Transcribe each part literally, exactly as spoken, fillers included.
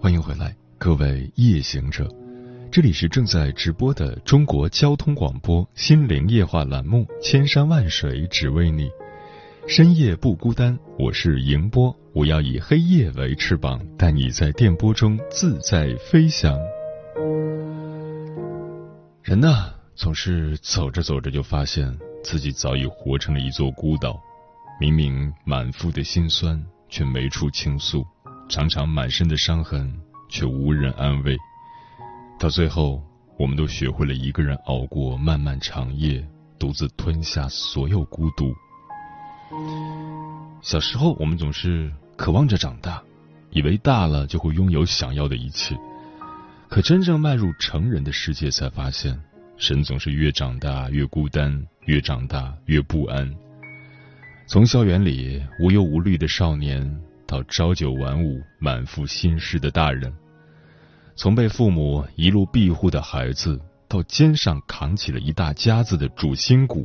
欢迎回来，各位夜行者。这里是正在直播的中国交通广播心灵夜话栏目千山万水只为你，深夜不孤单，我是迎波，我要以黑夜为翅膀，带你在电波中自在飞翔。人呢，总是走着走着就发现自己早已活成了一座孤岛，明明满腹的心酸却没处倾诉，常常满身的伤痕却无人安慰，到最后，我们都学会了一个人熬过漫漫长夜，独自吞下所有孤独。小时候，我们总是渴望着长大，以为大了就会拥有想要的一切。可真正迈入成人的世界，才发现，人总是越长大越孤单，越长大越不安。从校园里无忧无虑的少年，到朝九晚五、满腹心事的大人。从被父母一路庇护的孩子，到肩上扛起了一大家子的主心骨；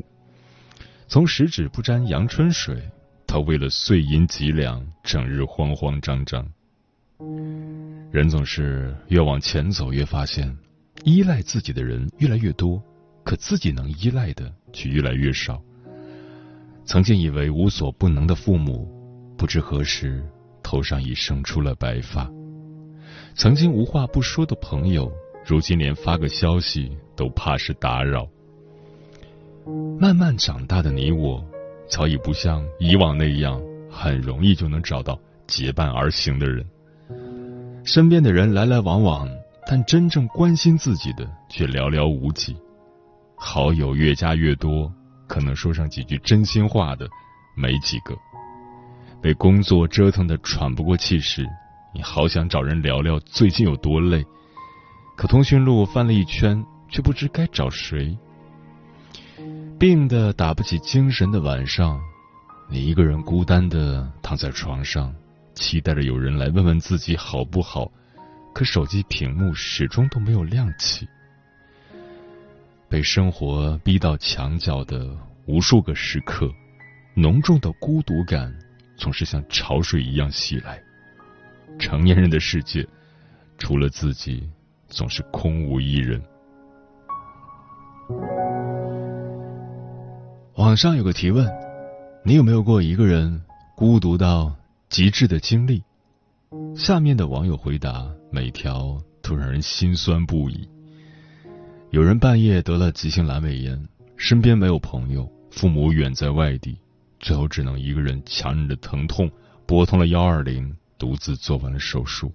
从十指不沾阳春水，到为了碎银几两整日慌慌张张。人总是越往前走，越发现依赖自己的人越来越多，可自己能依赖的却越来越少。曾经以为无所不能的父母，不知何时头上已生出了白发。曾经无话不说的朋友，如今连发个消息都怕是打扰。慢慢长大的你我，早已不像以往那样很容易就能找到结伴而行的人。身边的人来来往往，但真正关心自己的却寥寥无几。好友越加越多，可能说上几句真心话的没几个。被工作折腾得喘不过气时，你好想找人聊聊最近有多累，可通讯录翻了一圈，却不知该找谁。病得打不起精神的晚上，你一个人孤单地躺在床上，期待着有人来问问自己好不好，可手机屏幕始终都没有亮起。被生活逼到墙角的无数个时刻，浓重的孤独感总是像潮水一样袭来。成年人的世界，除了自己，总是空无一人。网上有个提问，你有没有过一个人孤独到极致的经历？下面的网友回答，每条都让人心酸不已。有人半夜得了急性阑尾炎，身边没有朋友，父母远在外地，最后只能一个人强忍着疼痛，拨通了一二零。独自做完了手术。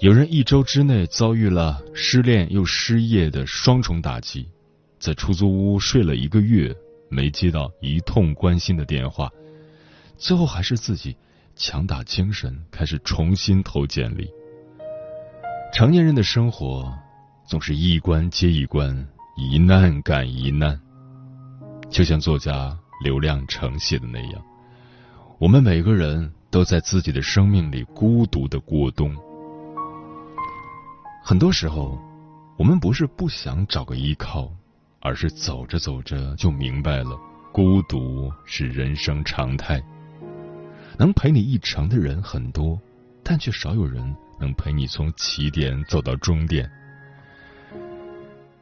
有人一周之内遭遇了失恋又失业的双重打击，在出租屋睡了一个月，没接到一通关心的电话，最后还是自己强打精神，开始重新投简历。成年人的生活总是一关接一关，一难赶一难。就像作家刘亮程写的那样，我们每个人都在自己的生命里孤独的过冬。很多时候，我们不是不想找个依靠，而是走着走着就明白了，孤独是人生常态。能陪你一程的人很多，但却少有人能陪你从起点走到终点。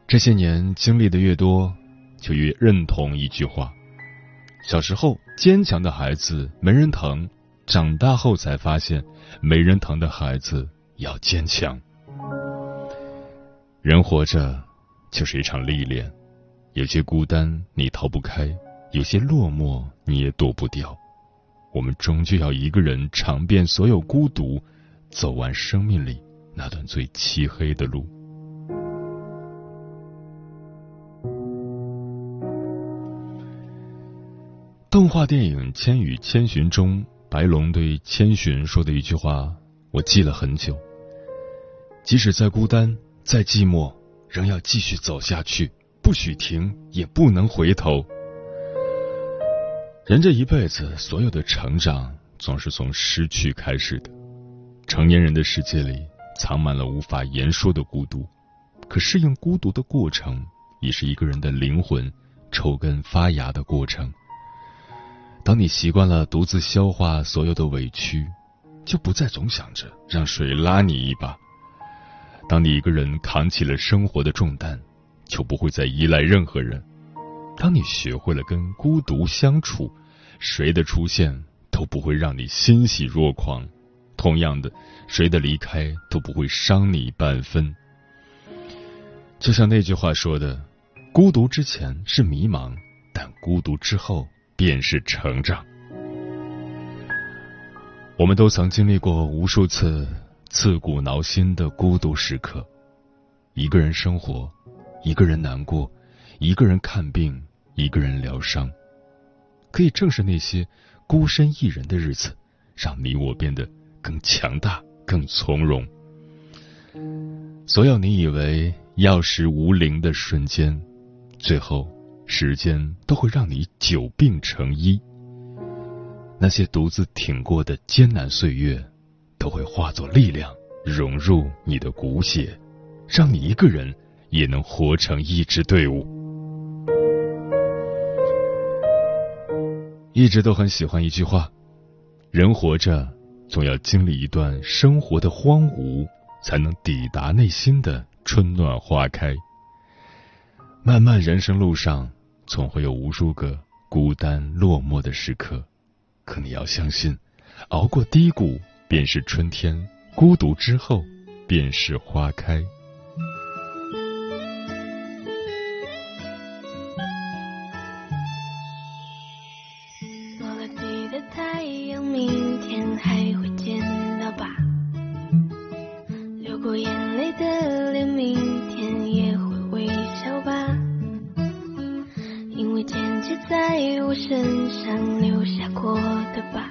这些年经历的越多，就越认同一句话：小时候坚强的孩子没人疼，长大后才发现，没人疼的孩子要坚强。人活着就是一场历练，有些孤单你逃不开，有些落寞你也躲不掉。我们终究要一个人尝遍所有孤独，走完生命里那段最漆黑的路。动画电影《千与千寻》中，白龙对千寻说的一句话，我记了很久。即使再孤单，再寂寞，仍要继续走下去，不许停，也不能回头。人这一辈子，所有的成长总是从失去开始的。成年人的世界里，藏满了无法言说的孤独，可适应孤独的过程，也是一个人的灵魂抽根发芽的过程。当你习惯了独自消化所有的委屈，就不再总想着让谁拉你一把。当你一个人扛起了生活的重担，就不会再依赖任何人。当你学会了跟孤独相处，谁的出现都不会让你欣喜若狂，同样的，谁的离开都不会伤你半分。就像那句话说的，孤独之前是迷茫，但孤独之后便是成长。我们都曾经历过无数次刺骨挠心的孤独时刻，一个人生活，一个人难过，一个人看病，一个人疗伤。可以正是那些孤身一人的日子，让你我变得更强大，更从容。所有你以为钥匙无灵的瞬间，最后时间都会让你久病成医。那些独自挺过的艰难岁月，都会化作力量，融入你的骨血，让你一个人也能活成一支队伍。一直都很喜欢一句话，人活着总要经历一段生活的荒芜，才能抵达内心的春暖花开。漫漫人生路上，总会有无数个孤单落寞的时刻，可你要相信，熬过低谷便是春天，孤独之后便是花开。我和你的太阳，明天还会见到吧？流过眼泪的脸，明天也会微笑吧？因为坚持在我身上留下过的疤，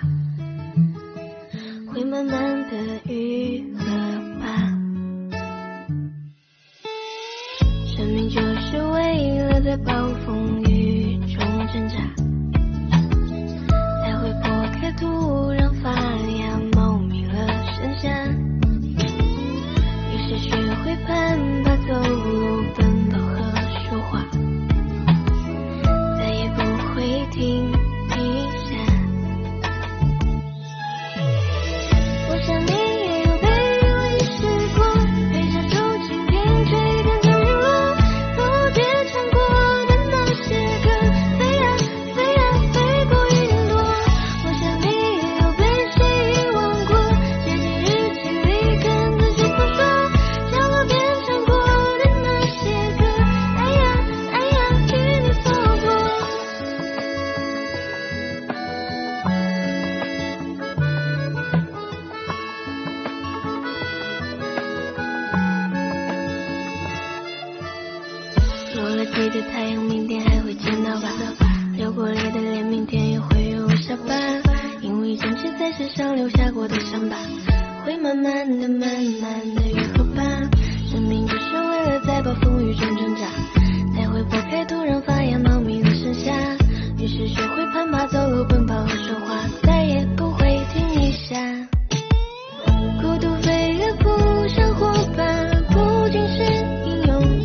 会慢慢的愈合吧。生命就是为了在暴风雨中挣扎，才会拨开土壤发芽，茂密了盛夏。于是学会攀爬，走路，奔跑和说话，再也不会停一下。想你也有被我遗失过，被沙洲轻轻吹干就日落，从街穿过的那些个飞呀飞呀飞过云朵。我想你也有被谁遗忘过，写进日记里看自己所说，角落边唱过的那些歌，哎呀哎呀与你错过。你的太阳，明天还会见到吧？流过泪的脸，明天也会有下巴。因为坚持在身上留下过的伤疤，会慢慢的、慢慢的愈合吧。生命就是为了在暴风雨中挣扎，才会拨开土壤发芽，茂密的盛夏。于是学会攀爬、走路、奔跑和说话，再也不会停一下。孤独飞越不像火把，不仅是英勇。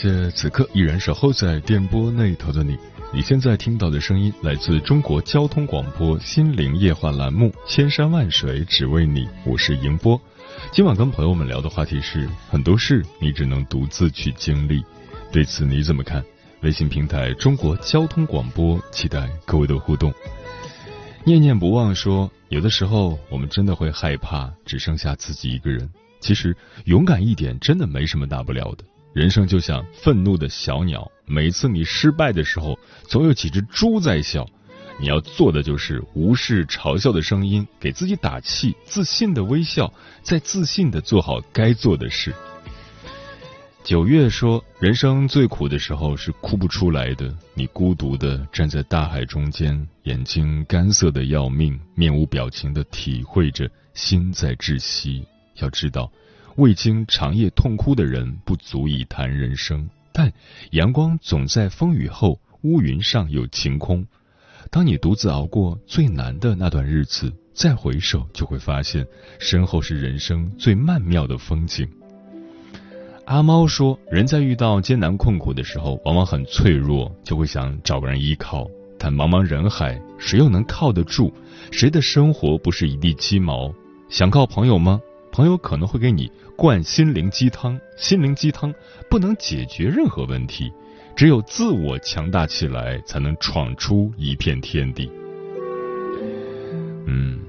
谢此刻依然守候在电波那头的你，你现在听到的声音来自中国交通广播心灵夜话栏目《千山万水只为你》，我是迎波。今晚跟朋友们聊的话题是，很多事你只能独自去经历，对此你怎么看？微信平台中国交通广播，期待各位的互动。念念不忘说，有的时候我们真的会害怕只剩下自己一个人，其实勇敢一点真的没什么大不了的。人生就像愤怒的小鸟，每次你失败的时候，总有几只猪在笑。你要做的就是无视嘲笑的声音，给自己打气，自信的微笑，再自信的做好该做的事。九月说，人生最苦的时候是哭不出来的，你孤独的站在大海中间，眼睛干涩的要命，面无表情的体会着，心在窒息。要知道，未经长夜痛哭的人不足以谈人生，但阳光总在风雨后，乌云上有晴空。当你独自熬过最难的那段日子，再回首就会发现，身后是人生最曼妙的风景。阿猫说，人在遇到艰难困苦的时候，往往很脆弱，就会想找个人依靠。但茫茫人海，谁又能靠得住？谁的生活不是一地鸡毛？想靠朋友吗？朋友可能会给你灌心灵鸡汤，心灵鸡汤不能解决任何问题。只有自我强大起来，才能闯出一片天地。嗯，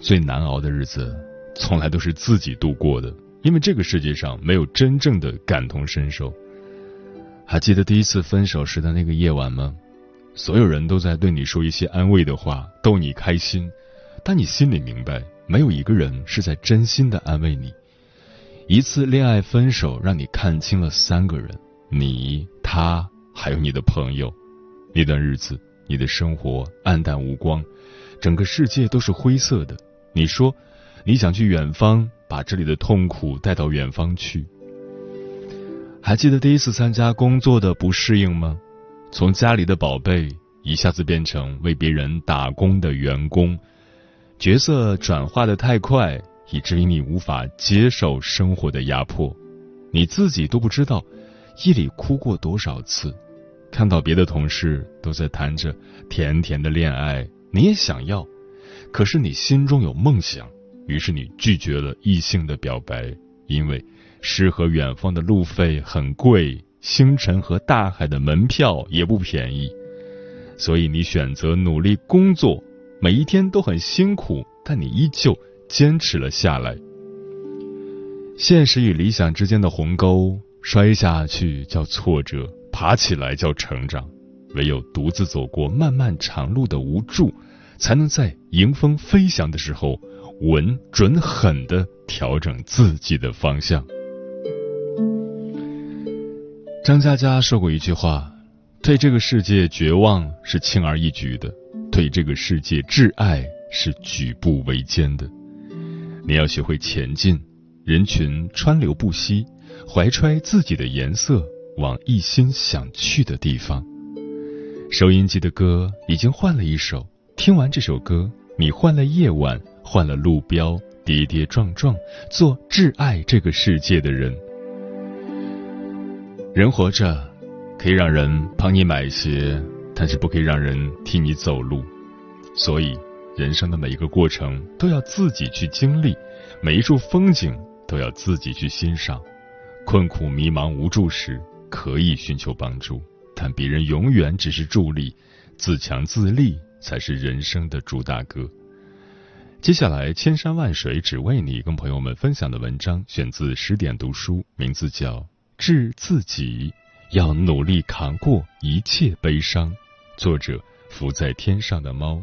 最难熬的日子，从来都是自己度过的，因为这个世界上没有真正的感同身受。还记得第一次分手时的那个夜晚吗？所有人都在对你说一些安慰的话，逗你开心，但你心里明白，没有一个人是在真心的安慰你。一次恋爱分手，让你看清了三个人，你、他还有你的朋友。那段日子，你的生活暗淡无光，整个世界都是灰色的。你说你想去远方，把这里的痛苦带到远方去。还记得第一次参加工作的不适应吗？从家里的宝贝一下子变成为别人打工的员工，角色转化得太快，以至于你无法接受生活的压迫。你自己都不知道夜里哭过多少次，看到别的同事都在谈着甜甜的恋爱，你也想要，可是你心中有梦想，于是你拒绝了异性的表白，因为诗和远方的路费很贵，星辰和大海的门票也不便宜，所以你选择努力工作，每一天都很辛苦，但你依旧坚持了下来。现实与理想之间的鸿沟，摔下去叫挫折，爬起来叫成长。唯有独自走过漫漫长路的无助，才能在迎风飞翔的时候，稳准狠地调整自己的方向。张嘉佳说过一句话：对这个世界绝望是轻而易举的，对这个世界挚爱是举步维艰的。你要学会前进，人群川流不息，怀揣自己的颜色，往一心想去的地方。收音机的歌已经换了一首，听完这首歌，你换了夜晚，换了路标，跌跌撞撞，做挚爱这个世界的人。人活着，可以让人帮你买鞋，但是不可以让人替你走路。所以，人生的每一个过程都要自己去经历，每一处风景都要自己去欣赏。困苦、迷茫、无助时，可以寻求帮助，但别人永远只是助力，自强自立才是人生的主打歌。接下来，千山万水只为你，跟朋友们分享的文章选自十点读书，名字叫《治自己要努力扛过一切悲伤》，作者浮在天上的猫。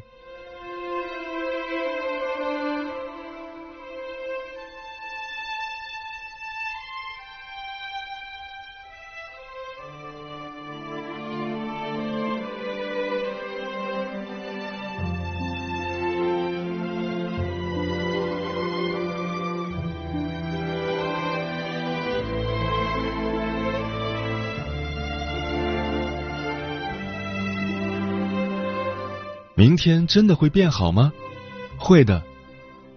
明天真的会变好吗？会的。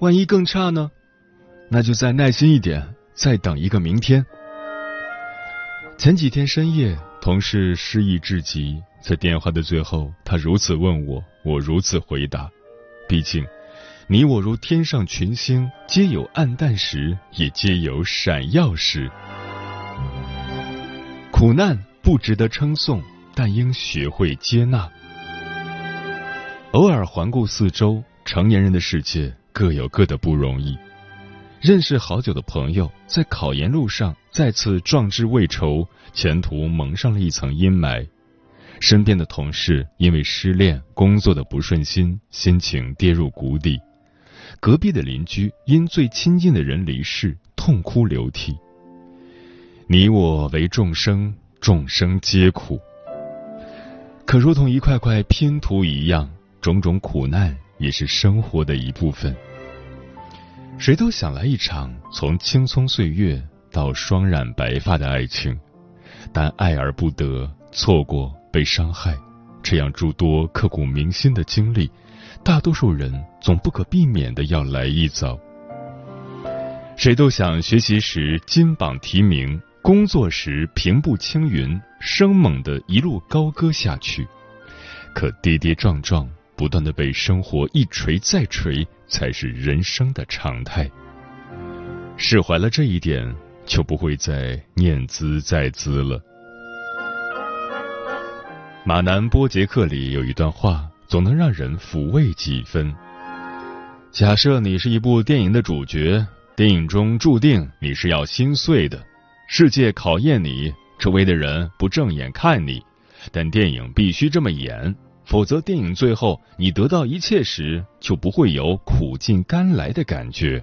万一更差呢？那就再耐心一点，再等一个明天。前几天深夜，同事失意至极，在电话的最后，他如此问我，我如此回答。毕竟，你我如天上群星，皆有暗淡时，也皆有闪耀时。苦难不值得称颂，但应学会接纳。偶尔环顾四周，成年人的世界各有各的不容易。认识好久的朋友，在考研路上再次壮志未酬，前途蒙上了一层阴霾。身边的同事因为失恋、工作的不顺心，心情跌入谷底；隔壁的邻居因最亲近的人离世，痛哭流涕。你我为众生，众生皆苦。可如同一块块拼图一样，种种苦难也是生活的一部分。谁都想来一场从青葱岁月到霜染白发的爱情，但爱而不得，错过，被伤害，这样诸多刻骨铭心的经历，大多数人总不可避免的要来一遭。谁都想学习时金榜题名，工作时平步青云，生猛的一路高歌下去，可跌跌撞撞，不断的被生活一锤再锤，才是人生的常态。释怀了这一点，就不会再念兹在兹了。马南波杰克里有一段话，总能让人抚慰几分。假设你是一部电影的主角，电影中注定你是要心碎的，世界考验你，周围的人不正眼看你，但电影必须这么演，否则电影最后你得到一切时，就不会有苦尽甘来的感觉。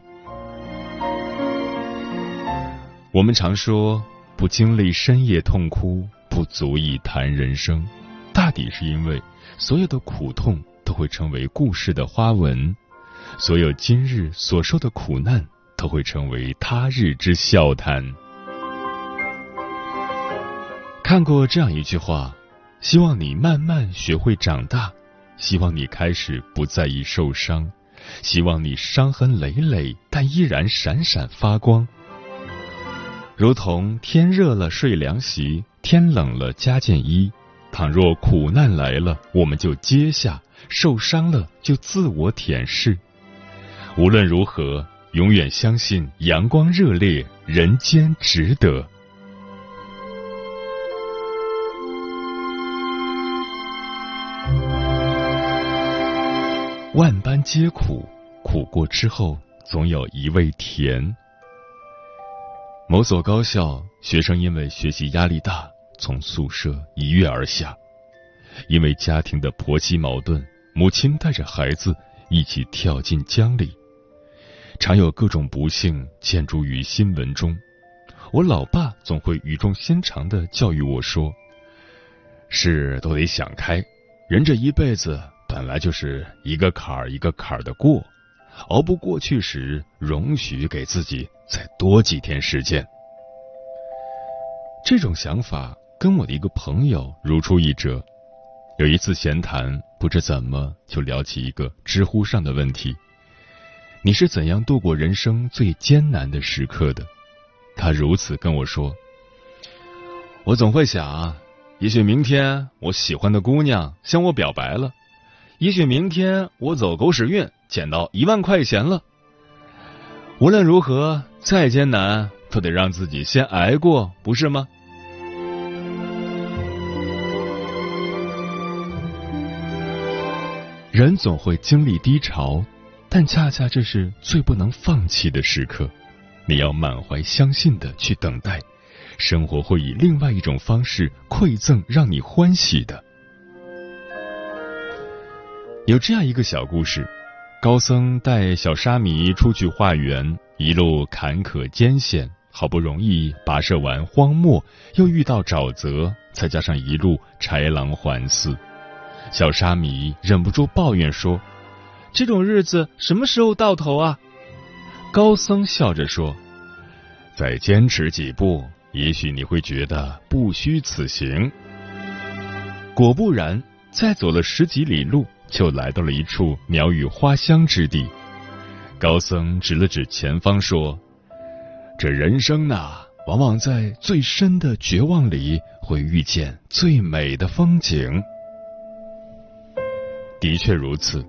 我们常说，不经历深夜痛哭，不足以谈人生，大抵是因为所有的苦痛都会成为故事的花纹，所有今日所受的苦难都会成为他日之笑谈。看过这样一句话，希望你慢慢学会长大，希望你开始不在意受伤，希望你伤痕累累，但依然闪闪发光。如同天热了睡凉席，天冷了加件衣，倘若苦难来了，我们就接下，受伤了就自我舔舐。无论如何，永远相信阳光热烈，人间值得。万般皆苦，苦过之后总有一味甜。某所高校学生因为学习压力大，从宿舍一跃而下，因为家庭的婆媳矛盾，母亲带着孩子一起跳进江里。常有各种不幸见诸于新闻中，我老爸总会语重心长地教育我说，事都得想开，人这一辈子本来就是一个坎儿一个坎儿的过，熬不过去时，容许给自己再多几天时间。这种想法跟我的一个朋友如出一辙。有一次闲谈，不知怎么就聊起一个知乎上的问题，你是怎样度过人生最艰难的时刻的？他如此跟我说，我总会想，也许明天我喜欢的姑娘向我表白了，也许明天我走狗屎运捡到一万块钱了。无论如何，再艰难都得让自己先挨过，不是吗？人总会经历低潮，但恰恰这是最不能放弃的时刻。你要满怀相信的去等待，生活会以另外一种方式馈赠让你欢喜的。有这样一个小故事，高僧带小沙弥出去化缘，一路坎坷艰险，好不容易跋涉完荒漠，又遇到沼泽，再加上一路豺狼环伺，小沙弥忍不住抱怨说，这种日子什么时候到头啊？高僧笑着说，再坚持几步，也许你会觉得不虚此行。果不然，再走了十几里路，就来到了一处鸟语花香之地。高僧指了指前方说，这人生呐，往往在最深的绝望里会遇见最美的风景。的确如此，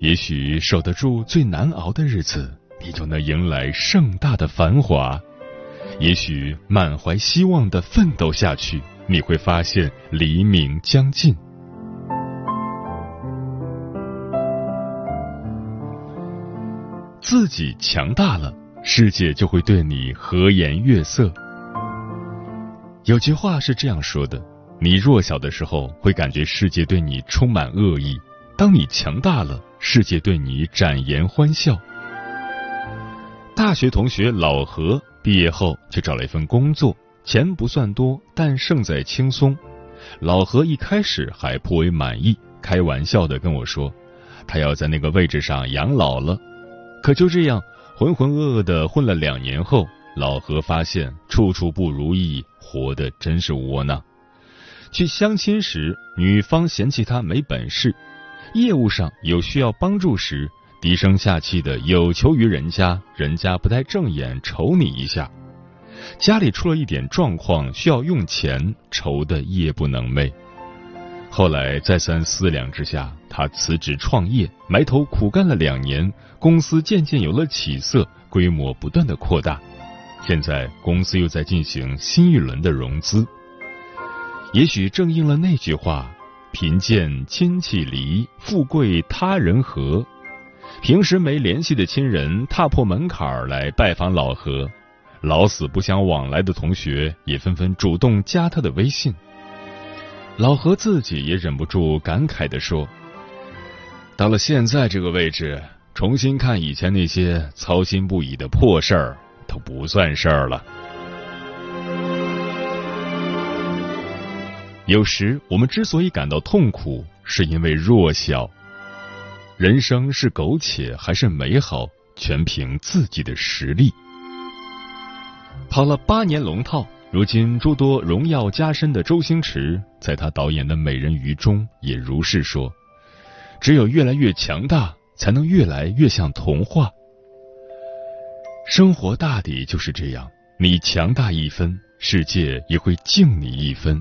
也许守得住最难熬的日子，你就能迎来盛大的繁华。也许满怀希望的奋斗下去，你会发现黎明将近。自己强大了，世界就会对你和颜悦色。有句话是这样说的：你弱小的时候，会感觉世界对你充满恶意；当你强大了，世界对你展颜欢笑。大学同学老何毕业后就找了一份工作，钱不算多，但胜在轻松。老何一开始还颇为满意，开玩笑地跟我说，他要在那个位置上养老了。可就这样浑浑噩噩地混了两年后，老何发现处处不如意，活得真是窝囊。去相亲时，女方嫌弃他没本事；业务上有需要帮助时，低声下气的有求于人家，人家不太正眼瞅你一下；家里出了一点状况需要用钱，愁得夜不能寐。后来再三思量之下，他辞职创业，埋头苦干了两年，公司渐渐有了起色，规模不断的扩大。现在公司又在进行新一轮的融资。也许正应了那句话，贫贱亲戚离，富贵他人和。平时没联系的亲人踏破门槛来拜访老何，老死不相往来的同学也纷纷主动加他的微信。老何自己也忍不住感慨地说，到了现在这个位置，重新看以前那些操心不已的破事儿都不算事儿了。有时我们之所以感到痛苦，是因为弱小。人生是苟且还是美好，全凭自己的实力。跑了八年龙套，如今诸多荣耀加身的周星驰，在他导演的《美人鱼》中也如是说，只有越来越强大，才能越来越像童话。生活大抵就是这样，你强大一分，世界也会敬你一分。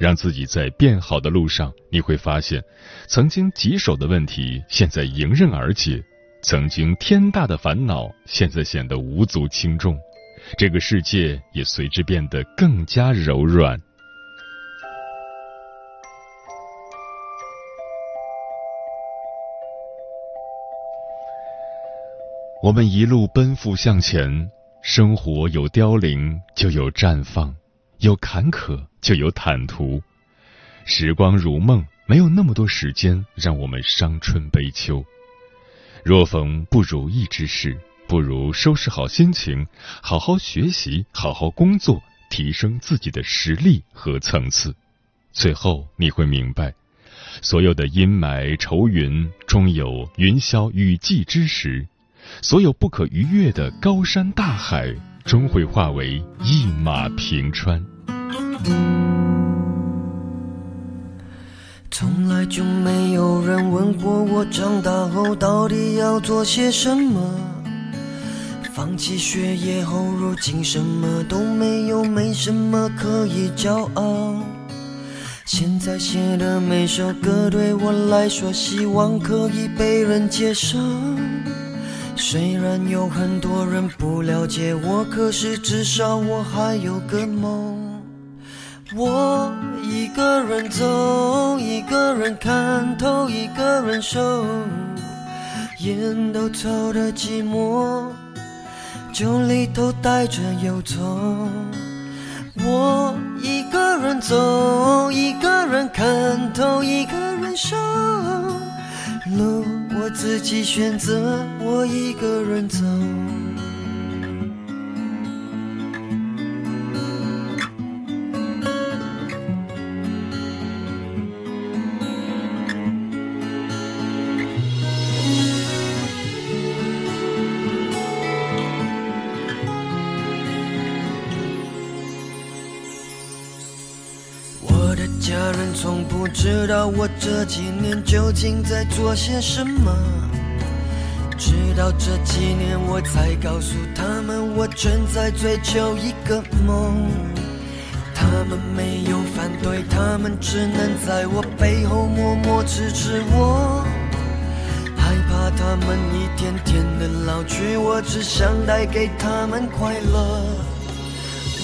让自己在变好的路上，你会发现，曾经棘手的问题现在迎刃而解，曾经天大的烦恼现在显得无足轻重，这个世界也随之变得更加柔软。我们一路奔赴向前，生活有凋零就有绽放，有坎坷就有坦途。时光如梦，没有那么多时间让我们伤春悲秋。若逢不如意之事，不如收拾好心情，好好学习，好好工作，提升自己的实力和层次。最后你会明白，所有的阴霾愁云终有云消雨霁之时，所有不可逾越的高山大海终会化为一马平川。从来就没有人问过我长大后到底要做些什么，放弃学业后如今什么都没有，没什么可以骄傲。现在写的每首歌对我来说，希望可以被人接受。虽然有很多人不了解我，可是至少我还有个梦。我一个人走，一个人看透，一个人受，眼都透的寂寞，酒里头带着忧愁。我一个人走，一个人看透，一个人受，路我自己选择，我一个人走。我的家人从不知道我这几年究竟在做些什么，直到这几年我才告诉他们，我正在追求一个梦。他们没有反对，他们只能在我背后默默支持我。害怕他们一天天的老去，我只想带给他们快乐。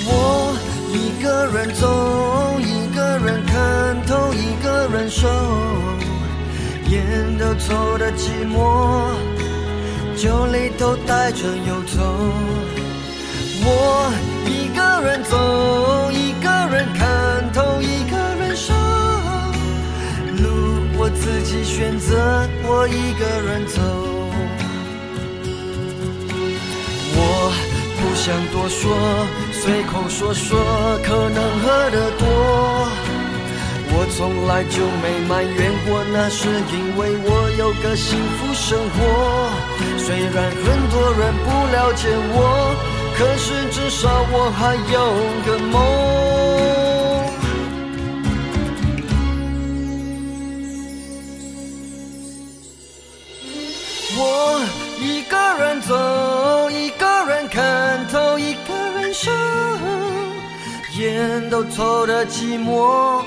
我一个人走，一个人看透，一个人受，眼都透的寂寞，酒里头带着忧愁。我一个人走，一个人人看透一个人生，路我自己选择，我一个人走。我不想多说，随口说说，可能喝得多。我从来就没埋怨过，那是因为我有个幸福生活。虽然很多人不了解我，可是至少我还有个梦。我一个人走，一个人看透一个人生，眼都透的寂寞，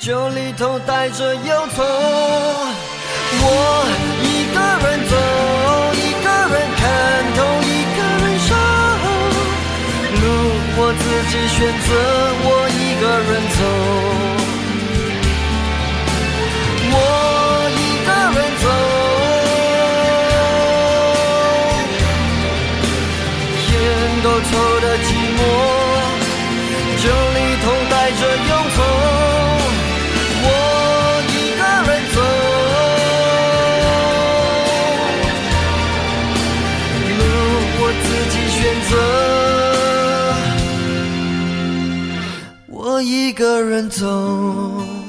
酒里头带着忧愁。我一个人走，一个人看透一个人生，路我自己选择，我一个人走。我一个人走，烟都抽的寂寞，酒里头带着忧愁。一个人走。